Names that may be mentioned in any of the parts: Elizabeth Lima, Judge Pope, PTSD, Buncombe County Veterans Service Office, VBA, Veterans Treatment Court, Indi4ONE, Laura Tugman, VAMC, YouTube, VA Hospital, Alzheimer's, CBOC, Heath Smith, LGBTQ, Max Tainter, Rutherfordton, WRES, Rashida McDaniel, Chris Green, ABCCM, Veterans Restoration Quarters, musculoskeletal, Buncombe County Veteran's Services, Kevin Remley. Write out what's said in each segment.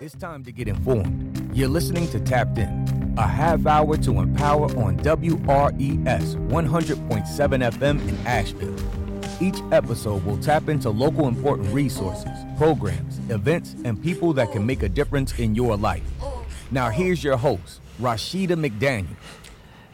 It's time to get informed. You're listening to Tapped In, a half hour to empower on WRES 100.7 FM in Asheville. Each episode will tap into local important resources, programs, events, and people that can make a difference in your life. Now here's your host, Rashida McDaniel.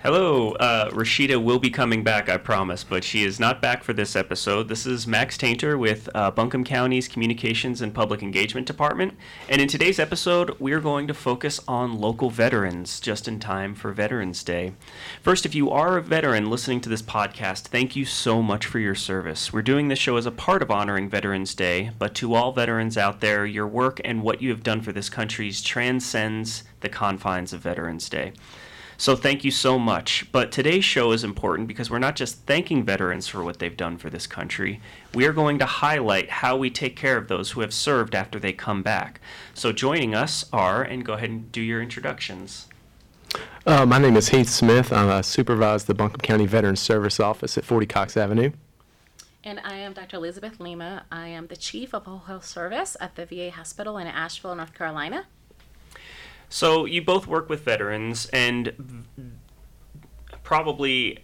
Hello, Rashida will be coming back, I promise, but she is not back for this episode. This is Max Tainter with Buncombe County's Communications and Public Engagement Department, and in today's episode, we're going to focus on local veterans, just in time for Veterans Day. First, if you are a veteran listening to this podcast, thank you so much for your service. We're doing this show as a part of honoring Veterans Day, but to all veterans out there, your work and what you have done for this country transcends the confines of Veterans Day. So thank you so much. But today's show is important because we're not just thanking veterans for what they've done for this country. We are going to highlight how we take care of those who have served after they come back. So joining us are, and go ahead and do your introductions. My name is Heath Smith. I supervise the Buncombe County Veterans Service Office at 40 Cox Avenue. And I am Dr. Elizabeth Lima. I am the Chief of Whole Health Service at the VA Hospital in Asheville, North Carolina. So you both work with veterans and probably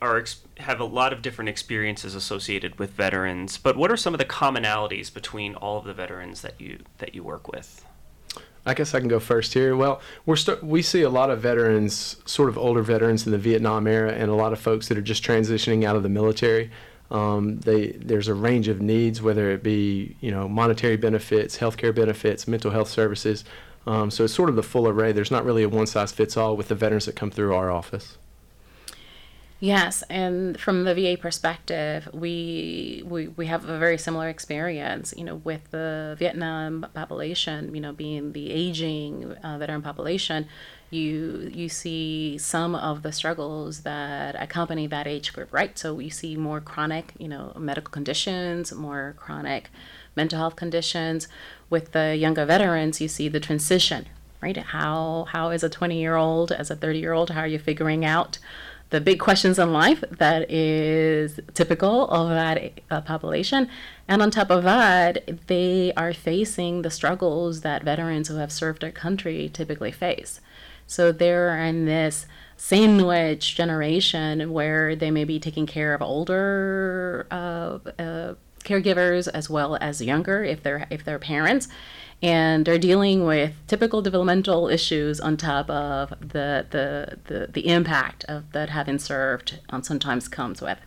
have a lot of different experiences associated with veterans, but what are some of the commonalities between all of the veterans that you work with? I guess I can go first here. Well, we see a lot of veterans, sort of older veterans in the Vietnam era, and a lot of folks that are just transitioning out of the military. There's a range of needs, whether it be, monetary benefits, healthcare benefits, mental health services. So it's sort of the full array. There's not really a one-size-fits-all with the veterans that come through our office. Yes, and from the VA perspective, we have a very similar experience, with the Vietnam population, being the aging veteran population. You see some of the struggles that accompany that age group, right? So we see more chronic, medical conditions, more chronic mental health conditions. With the younger veterans, you see the transition, right? How is a 20-year-old, as a 30-year-old, how are you figuring out the big questions in life that is typical of that population? And on top of that, they are facing the struggles that veterans who have served their country typically face. So they're in this sandwich generation where they may be taking care of older caregivers as well as younger, if they're parents, and they're dealing with typical developmental issues on top of the impact of that having served sometimes comes with.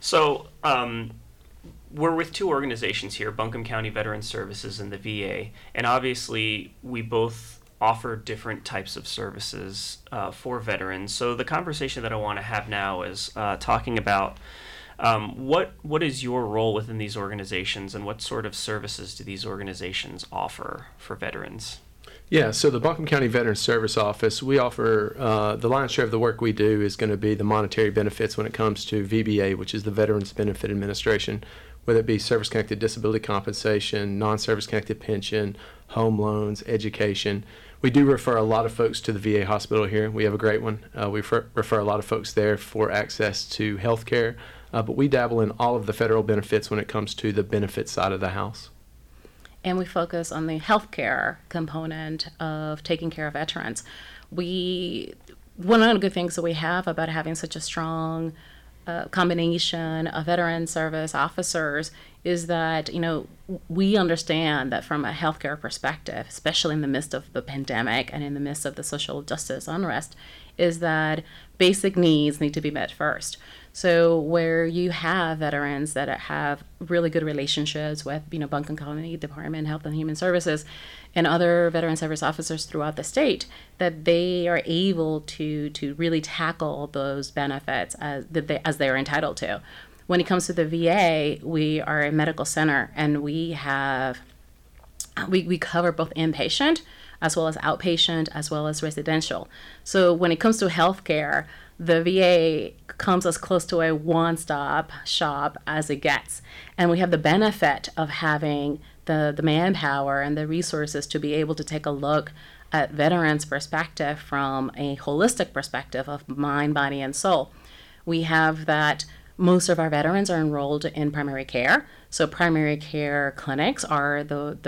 So we're with two organizations here, Buncombe County Veterans Services and the VA, and obviously we both offer different types of services for veterans. So the conversation that I want to have now is talking about what is your role within these organizations and what sort of services do these organizations offer for veterans? Yeah, so the Buncombe County Veterans Service Office, we offer, the lion's share of the work we do is going to be the monetary benefits when it comes to VBA, which is the Veterans Benefit Administration, whether it be service-connected disability compensation, non-service-connected pension, home loans, education. We do refer a lot of folks to the VA hospital here. We have a great one. We refer a lot of folks there for access to health care. But we dabble in all of the federal benefits when it comes to the benefit side of the house. And we focus on the healthcare component of taking care of veterans. One of the good things that we have about having such a strong combination of veteran service officers is that, we understand that from a healthcare perspective, especially in the midst of the pandemic and in the midst of the social justice unrest, is that basic needs need to be met first. So where you have veterans that have really good relationships with, Buncombe County Department of Health and Human Services and other veteran service officers throughout the state, that they are able to really tackle those benefits as they are entitled to. When it comes to the VA, we are a medical center, and we cover both inpatient as well as outpatient as well as residential. So when it comes to healthcare, the VA comes as close to a one-stop shop as it gets. And we have the benefit of having the manpower and the resources to be able to take a look at veterans' perspective from a holistic perspective of mind, body, and soul. We have that Most of our veterans are enrolled in primary care. So primary care clinics are the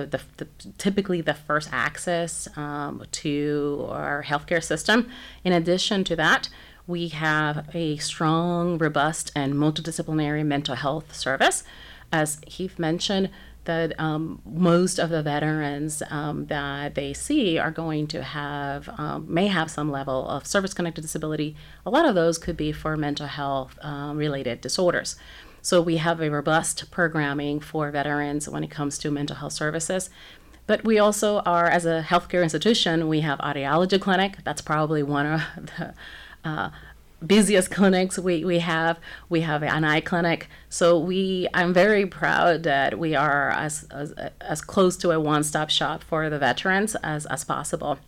typically the first access to our healthcare system. In addition to that, we have a strong, robust, and multidisciplinary mental health service. As Heath mentioned, that most of the veterans that they see are going to have, may have some level of service-connected disability. A lot of those could be for mental health related disorders. So we have a robust programming for veterans when it comes to mental health services. But we also are, as a healthcare institution, we have audiology clinic. That's probably one of the busiest clinics we have an eye clinic. So I'm very proud that we are as close to a one-stop shop for the veterans as possible.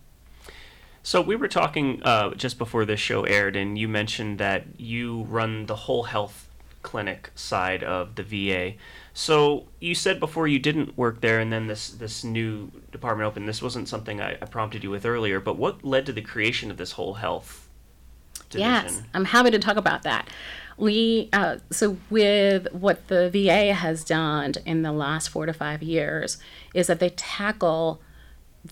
So we were talking just before this show aired, and you mentioned that you run the whole health clinic side of the VA. So you said before you didn't work there, and then this new department opened. This wasn't something I prompted you with earlier, but what led to the creation of this whole health division? Yes, I'm happy to talk about that. So with what the VA has done in the last 4 to 5 years is that they tackle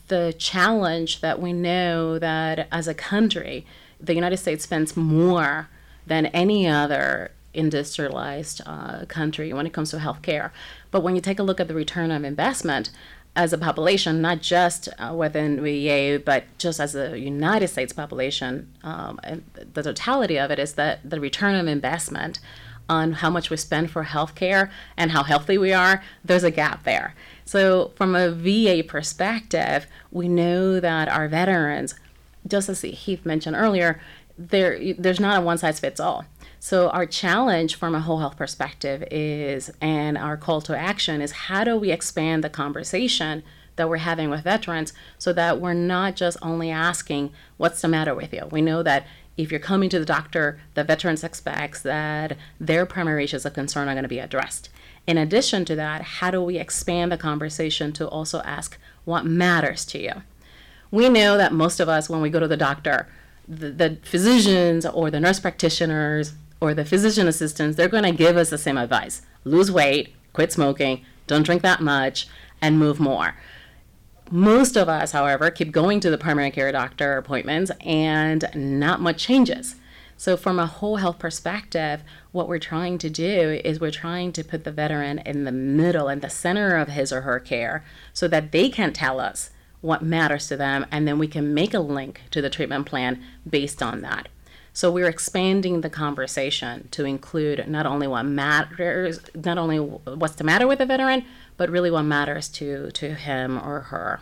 the challenge that we know that as a country, the United States spends more than any other industrialized country when it comes to healthcare. But when you take a look at the return on investment as a population, not just within VA, but just as a United States population, and the totality of it is that the return on investment on how much we spend for healthcare and how healthy we are, there's a gap there. So from a VA perspective, we know that our veterans, just as Heath mentioned earlier, there's not a one-size-fits-all. So our challenge from a whole health perspective is, and our call to action is, how do we expand the conversation that we're having with veterans so that we're not just only asking, what's the matter with you? We know that if you're coming to the doctor, the veterans expects that their primary issues of concern are going to be addressed. In addition to that, how do we expand the conversation to also ask what matters to you? We know that most of us, when we go to the doctor, the physicians or the nurse practitioners or the physician assistants, they're going to give us the same advice. Lose weight, quit smoking, don't drink that much, and move more. Most of us, however, keep going to the primary care doctor appointments and not much changes. So from a whole health perspective, what we're trying to do is we're trying to put the veteran in the middle, in the center of his or her care, so that they can tell us what matters to them, and then we can make a link to the treatment plan based on that. So we're expanding the conversation to include not only what matters, not only what's the matter with a veteran, but really what matters to him or her.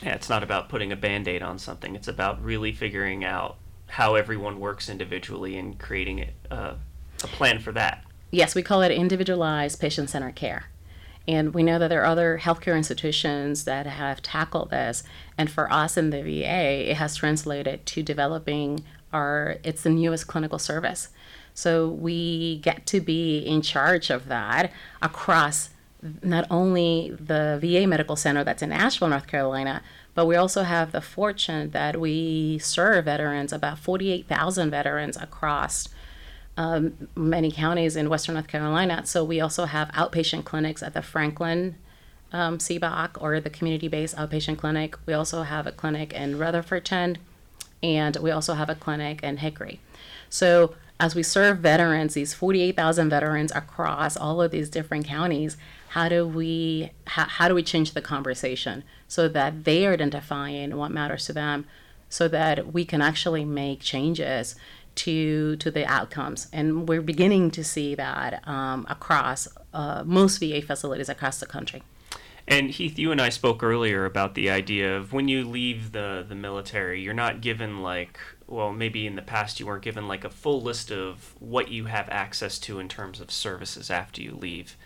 Yeah, it's not about putting a Band-Aid on something. It's about really figuring out how everyone works individually and creating a plan for that. Yes, we call it individualized patient-centered care. And we know that there are other healthcare institutions that have tackled this. And for us in the VA, it has translated to developing it's the newest clinical service. So we get to be in charge of that across not only the VA Medical Center that's in Asheville, North Carolina, but we also have the fortune that we serve veterans, about 48,000 veterans across many counties in Western North Carolina. So we also have outpatient clinics at the Franklin CBOC, or the community-based outpatient clinic. We also have a clinic in Rutherfordton, and we also have a clinic in Hickory. So as we serve veterans, these 48,000 veterans across all of these different counties, how do we change the conversation so that they are identifying what matters to them, so that we can actually make changes to the outcomes? And we're beginning to see that across most VA facilities across the country. And Heath, you and I spoke earlier about the idea of when you leave the military, you're not given maybe in the past you weren't given a full list of what you have access to in terms of services after you leave.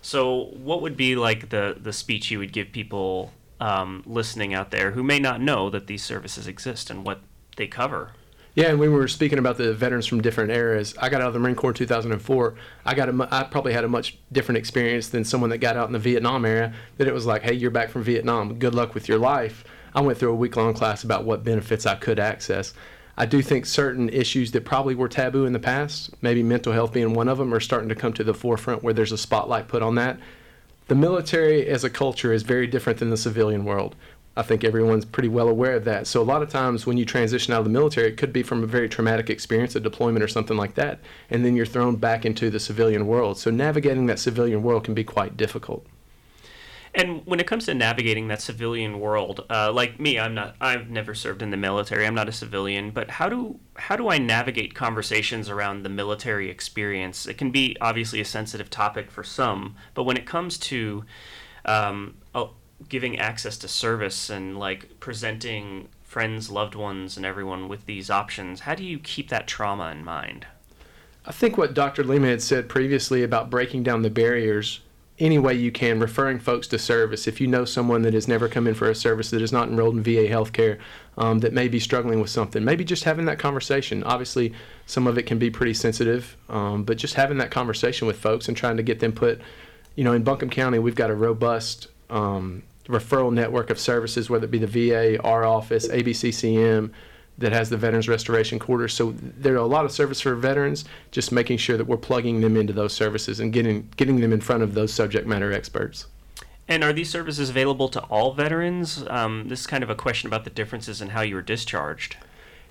So what would be the speech you would give people listening out there who may not know that these services exist and what they cover? Yeah, and we were speaking about the veterans from different eras. I got out of the Marine Corps in 2004. I probably had a much different experience than someone that got out in the Vietnam era, that it was like, hey, you're back from Vietnam. Good luck with your life. I went through a week-long class about what benefits I could access. I do think certain issues that probably were taboo in the past, maybe mental health being one of them, are starting to come to the forefront where there's a spotlight put on that. The military as a culture is very different than the civilian world. I think everyone's pretty well aware of that. So a lot of times when you transition out of the military, it could be from a very traumatic experience, a deployment or something like that, and then you're thrown back into the civilian world. So navigating that civilian world can be quite difficult. And when it comes to navigating that civilian world, like me, I've never served in the military. I'm not a civilian. But how do I navigate conversations around the military experience? It can be obviously a sensitive topic for some, but when it comes to giving access to service and like presenting friends, loved ones, and everyone with these options, how do you keep that trauma in mind? I think what Dr. Lima had said previously about breaking down the barriers any way you can, referring folks to service. If you know someone that has never come in for a service, that is not enrolled in VA healthcare, that may be struggling with something, maybe just having that conversation. Obviously, some of it can be pretty sensitive, but just having that conversation with folks and trying to get them put, you know, in Buncombe County, we've got a robust referral network of services, whether it be the VA, our office, ABCCM, that has the Veterans Restoration Quarters. So there are a lot of services for veterans, just making sure that we're plugging them into those services and getting them in front of those subject matter experts. And are these services available to all veterans? This is kind of a question about the differences in how you were discharged.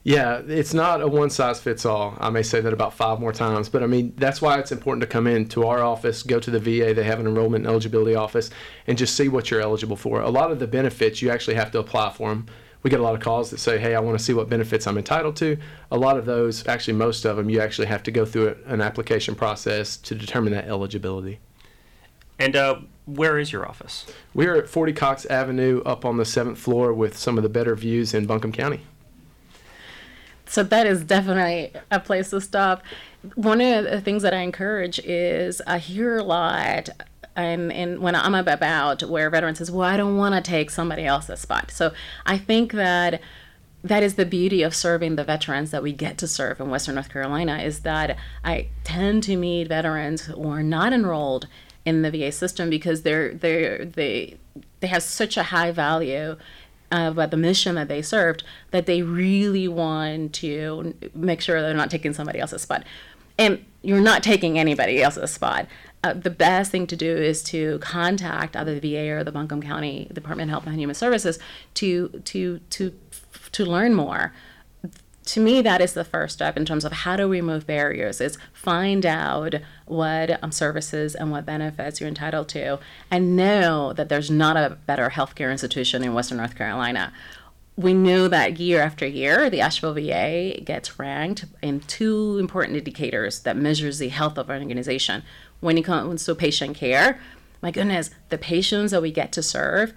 Yeah, it's not a one-size-fits-all. I may say that about 5 more times, but I mean, that's why it's important to come in to our office, go to the VA, they have an enrollment and eligibility office, and just see what you're eligible for. A lot of the benefits, you actually have to apply for them. We get a lot of calls that say, hey, I want to see what benefits I'm entitled to. A lot of those, actually most of them, you actually have to go through an application process to determine that eligibility. And where is your office? We are at 40 Cox Avenue up on the 7th floor with some of the better views in Buncombe County. So that is definitely a place to stop. One of the things that I encourage is I hear a lot, and when I'm about where veterans says, well, I don't want to take somebody else's spot. So I think that that is the beauty of serving the veterans that we get to serve in Western North Carolina, is that I tend to meet veterans who are not enrolled in the VA system because they have such a high value about the mission that they served that they really want to make sure they're not taking somebody else's spot. And you're not taking anybody else's spot. The best thing to do is to contact either the VA or the Buncombe County Department of Health and Human Services to learn more. To me, that is the first step in terms of how do we remove barriers, is find out what services and what benefits you're entitled to, and know that there's not a better healthcare institution in Western North Carolina. We know that year after year, the Asheville VA gets ranked in 2 important indicators that measures the health of an organization. When it comes to patient care, my goodness, the patients that we get to serve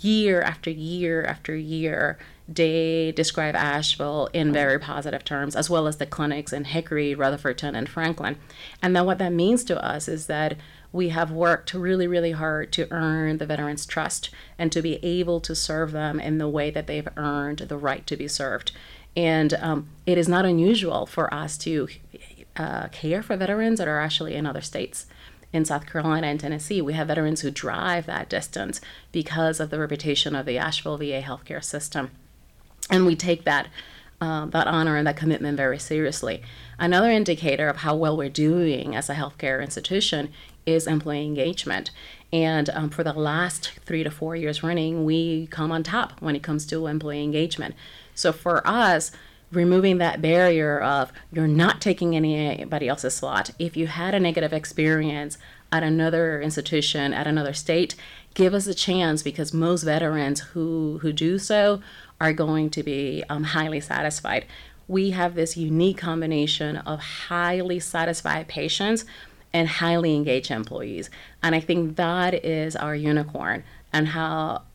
year after year after year, they describe Asheville in very positive terms, as well as the clinics in Hickory, Rutherfordton, and Franklin. And then what that means to us is that we have worked really, really hard to earn the veterans' trust and to be able to serve them in the way that they've earned the right to be served. And it is not unusual for us to care for veterans that are actually in other states. In South Carolina and Tennessee, we have veterans who drive that distance because of the reputation of the Asheville VA healthcare system. And we take that honor and that commitment very seriously. Another indicator of how well we're doing as a healthcare institution is employee engagement. And for the last 3 to 4 years running, we come on top when it comes to employee engagement. So for us, removing that barrier of you're not taking anybody else's slot. If you had a negative experience at another institution, at another state, give us a chance, because most veterans who do so are going to be highly satisfied. We have this unique combination of highly satisfied patients and highly engaged employees. And I think that is our unicorn and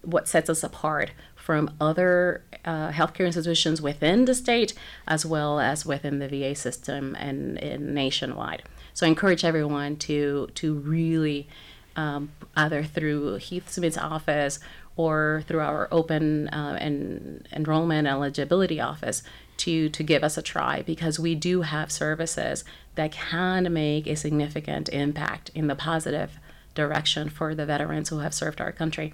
what sets us apart from other healthcare institutions within the state, as well as within the VA system and nationwide. So I encourage everyone to really, either through Heath Smith's office or through our open and enrollment eligibility office, to give us a try, because we do have services that can make a significant impact in the positive direction for the veterans who have served our country.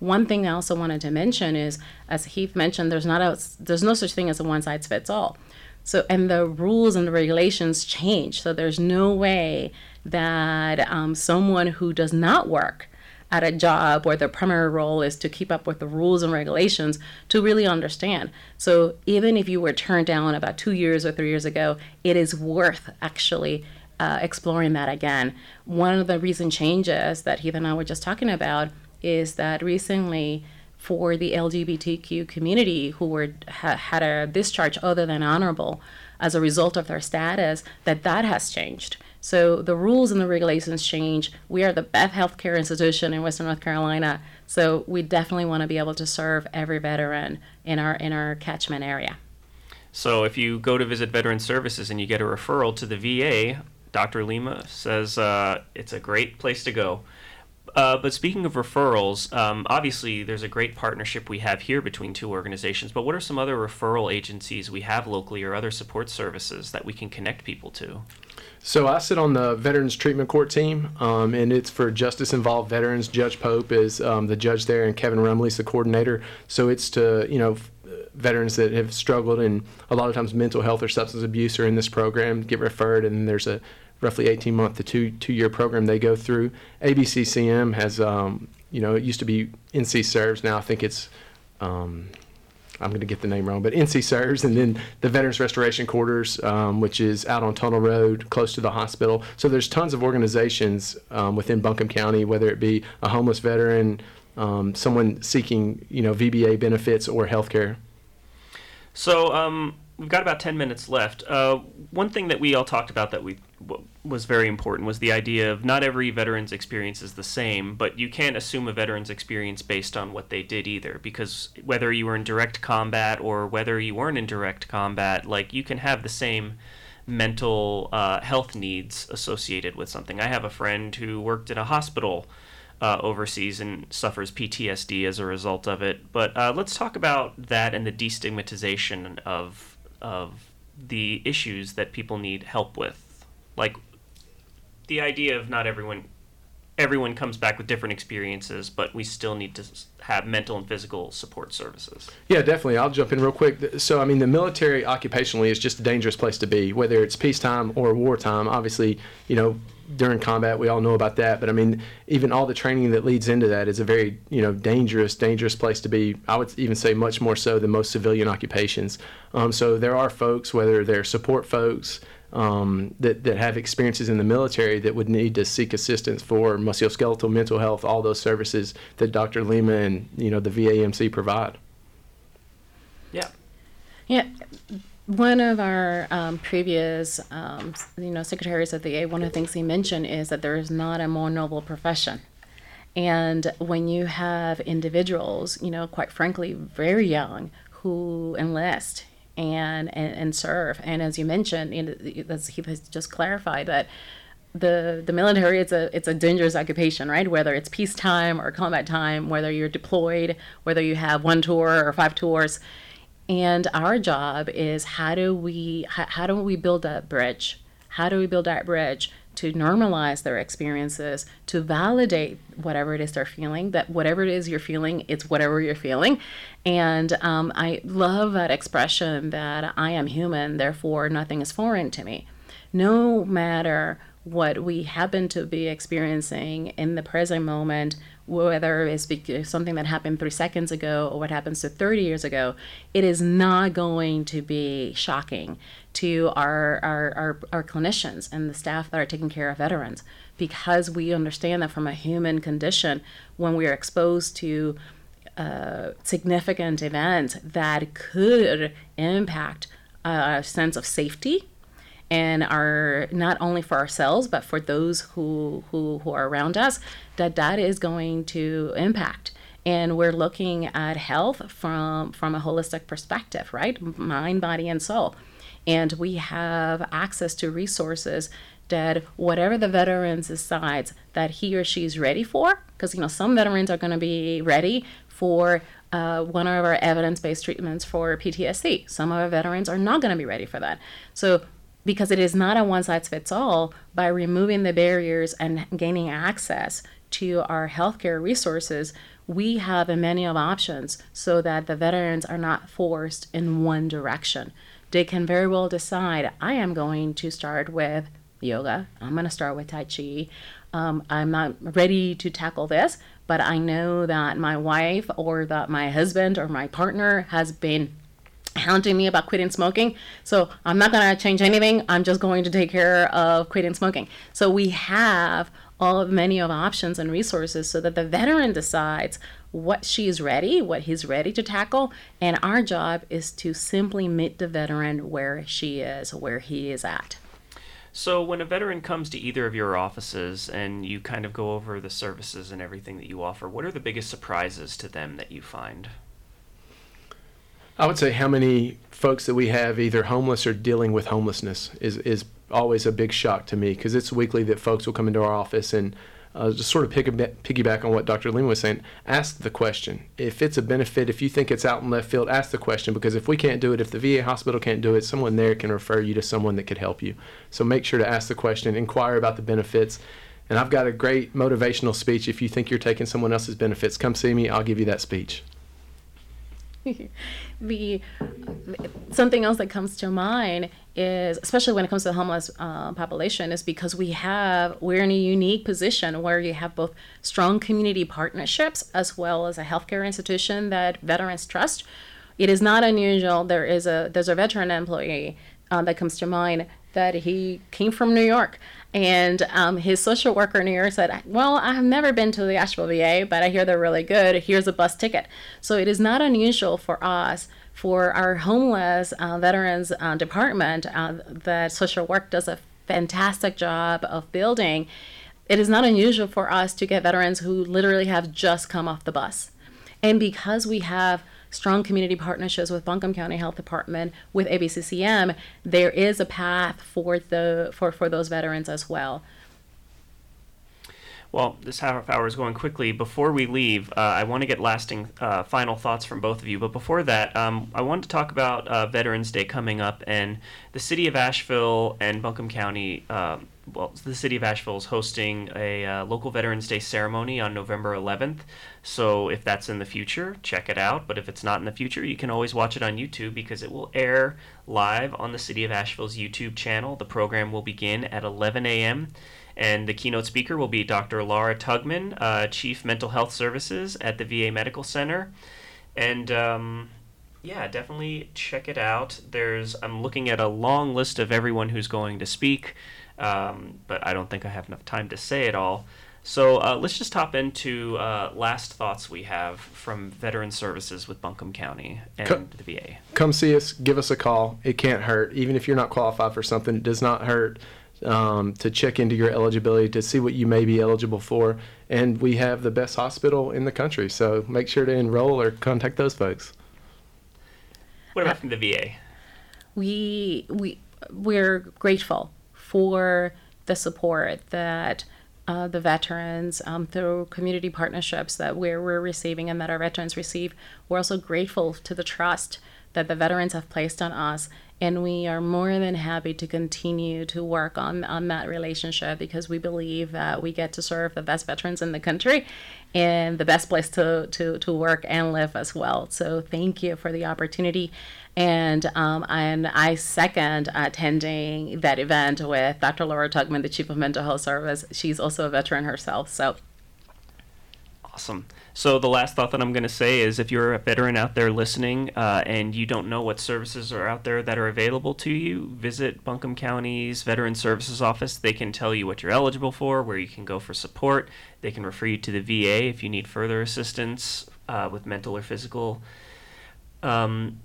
One thing I also wanted to mention is, as Heath mentioned, there's no such thing as a one size fits all. So, and the rules and the regulations change. So there's no way that someone who does not work at a job where their primary role is to keep up with the rules and regulations to really understand. So even if you were turned down about 2 years or 3 years ago, it is worth actually exploring that again. One of the recent changes that Heath and I were just talking about is that recently for the LGBTQ community who were had a discharge other than honorable as a result of their status, that has changed. So the rules and the regulations change. We are the best healthcare institution in Western North Carolina, so we definitely want to be able to serve every veteran in our catchment area. So if you go to visit Veterans Services and you get a referral to the VA, Dr. Lima says it's a great place to go. But speaking of referrals, obviously there's a great partnership we have here between two organizations, but what are some other referral agencies we have locally or other support services that we can connect people to? So I sit on the Veterans Treatment Court team, and it's for justice-involved veterans. Judge Pope is the judge there, and Kevin Remley is the coordinator. So it's to, veterans that have struggled, and a lot of times mental health or substance abuse are in this program, get referred, and there's a roughly 18-month to two-year program they go through. ABCCM has, it used to be NC Serves. Now I think it's, I'm going to get the name wrong, but NC Serves, and then the Veterans Restoration Quarters, which is out on Tunnel Road, close to the hospital. So there's tons of organizations within Buncombe County, whether it be a homeless veteran, someone seeking, VBA benefits or health care. So we've got about 10 minutes left. One thing that we all talked about that was very important was the idea of not every veteran's experience is the same, but you can't assume a veteran's experience based on what they did either, because whether you were in direct combat or whether you weren't in direct combat, you can have the same mental health needs associated with something. I have a friend who worked in a hospital overseas and suffers PTSD as a result of it, but let's talk about that and the destigmatization of the issues that people need help with. Like the idea of not everyone comes back with different experiences, but we still need to have mental and physical support services. Yeah, definitely. I'll jump in real quick. So, the military occupationally is just a dangerous place to be, whether it's peacetime or wartime. Obviously, during combat, we all know about that. But, even all the training that leads into that is a very, dangerous place to be. I would even say much more so than most civilian occupations. So there are folks, whether they're support folks, that have experiences in the military that would need to seek assistance for musculoskeletal, mental health, all those services that Dr. Lima and the VAMC provide. Yeah. One of our previous secretaries at the VA, one of the things he mentioned is that there is not a more noble profession, and when you have individuals, quite frankly, very young who enlist and serve. And as you mentioned, as he has just clarified, that the military, it's a dangerous occupation, right? Whether it's peacetime or combat time, whether you're deployed, whether you have one tour or 5 tours. And our job is how do we build that bridge? How do we build that bridge to normalize their experiences, to validate whatever it is they're feeling, that whatever it is you're feeling, it's whatever you're feeling. And I love that expression that I am human, therefore nothing is foreign to me. No matter what we happen to be experiencing in the present moment, whether it's something that happened 3 seconds ago or what happens to 30 years ago, it is not going to be shocking to our clinicians and the staff that are taking care of veterans, because we understand that from a human condition, when we are exposed to significant events that could impact our sense of safety, and are not only for ourselves, but for those who are around us, that is going to impact. And we're looking at health from a holistic perspective, right? Mind, body, and soul. And we have access to resources that whatever the veteran decides that he or she is ready for, because, some veterans are going to be ready for one of our evidence-based treatments for PTSD. Some of our veterans are not going to be ready for that. So, because it is not a one-size-fits-all, by removing the barriers and gaining access to our healthcare resources, we have a menu of options so that the veterans are not forced in one direction. They can very well decide, I am going to start with yoga. I'm going to start with Tai Chi. I'm not ready to tackle this, but I know that my wife or that my husband or my partner has been hounding me about quitting smoking. So I'm not going to change anything. I'm just going to take care of quitting smoking. So we have many of options and resources so that the veteran decides what she is ready, what he's ready to tackle, and our job is to simply meet the veteran where she is, where he is at. So when a veteran comes to either of your offices and you kind of go over the services and everything that you offer, what are the biggest surprises to them that you find? I would say how many folks that we have either homeless or dealing with homelessness is always a big shock to me, because it's weekly that folks will come into our office and just sort of piggyback on what Dr. Lima was saying. Ask the question. If it's a benefit, if you think it's out in left field, ask the question, because if we can't do it, if the VA hospital can't do it, someone there can refer you to someone that could help you. So make sure to ask the question, inquire about the benefits. And I've got a great motivational speech. If you think you're taking someone else's benefits, come see me. I'll give you that speech. Something else that comes to mind is, especially when it comes to the homeless population, is because we're in a unique position where you have both strong community partnerships as well as a healthcare institution that veterans trust. It is not unusual. There's a veteran employee that comes to mind that he came from New York, and his social worker in New York said, well, I've never been to the Asheville VA, but I hear they're really good. Here's a bus ticket. So it is not unusual for us, for our homeless veterans department, that social work does a fantastic job of building. It is not unusual for us to get veterans who literally have just come off the bus. And because we have strong community partnerships with Buncombe County Health Department, with ABCCM, there is a path for those veterans as well. Well, this half hour is going quickly. Before we leave, I want to get lasting final thoughts from both of you. But before that, I wanted to talk about Veterans Day coming up, and the city of Asheville and Buncombe County, the city of Asheville is hosting a local Veterans Day ceremony on November 11th. So if that's in the future, check it out. But if it's not in the future, you can always watch it on YouTube, because it will air live on the city of Asheville's YouTube channel. The program will begin at 11 a.m. And the keynote speaker will be Dr. Laura Tugman, Chief Mental Health Services at the VA Medical Center. And definitely check it out. I'm looking at a long list of everyone who's going to speak, but I don't think I have enough time to say it all. So let's just hop into last thoughts we have from Veteran Services with Buncombe County and the VA. Come see us. Give us a call. It can't hurt. Even if you're not qualified for something, it does not hurt. To check into your eligibility, to see what you may be eligible for. And we have the best hospital in the country, so make sure to enroll or contact those folks. What about from the VA? We're grateful for the support that the veterans through community partnerships that we're receiving and that our veterans receive. We're also grateful to the trust that the veterans have placed on us, and we are more than happy to continue to work on that relationship, because we believe that we get to serve the best veterans in the country and the best place to work and live as well. So thank you for the opportunity. And I second attending that event with Dr. Laura Tugman, the Chief of Mental Health Service. She's also a veteran herself. So awesome. So the last thought that I'm going to say is, if you're a veteran out there listening and you don't know what services are out there that are available to you, visit Buncombe County's Veterans Services Office. They can tell you what you're eligible for, where you can go for support. They can refer you to the VA if you need further assistance with mental or physical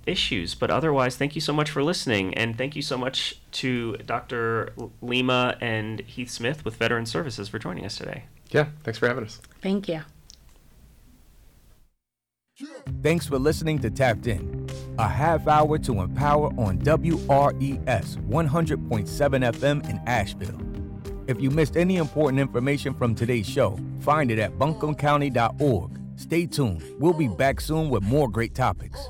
issues. But otherwise, thank you so much for listening, and thank you so much to Dr. Lima and Heath Smith with Veterans Services for joining us today. Yeah, thanks for having us. Thank you. Thanks for listening to Tapped In, a half hour to empower on WRES 100.7 FM in Asheville. If you missed any important information from today's show, find it at buncombecounty.org. Stay tuned. We'll be back soon with more great topics.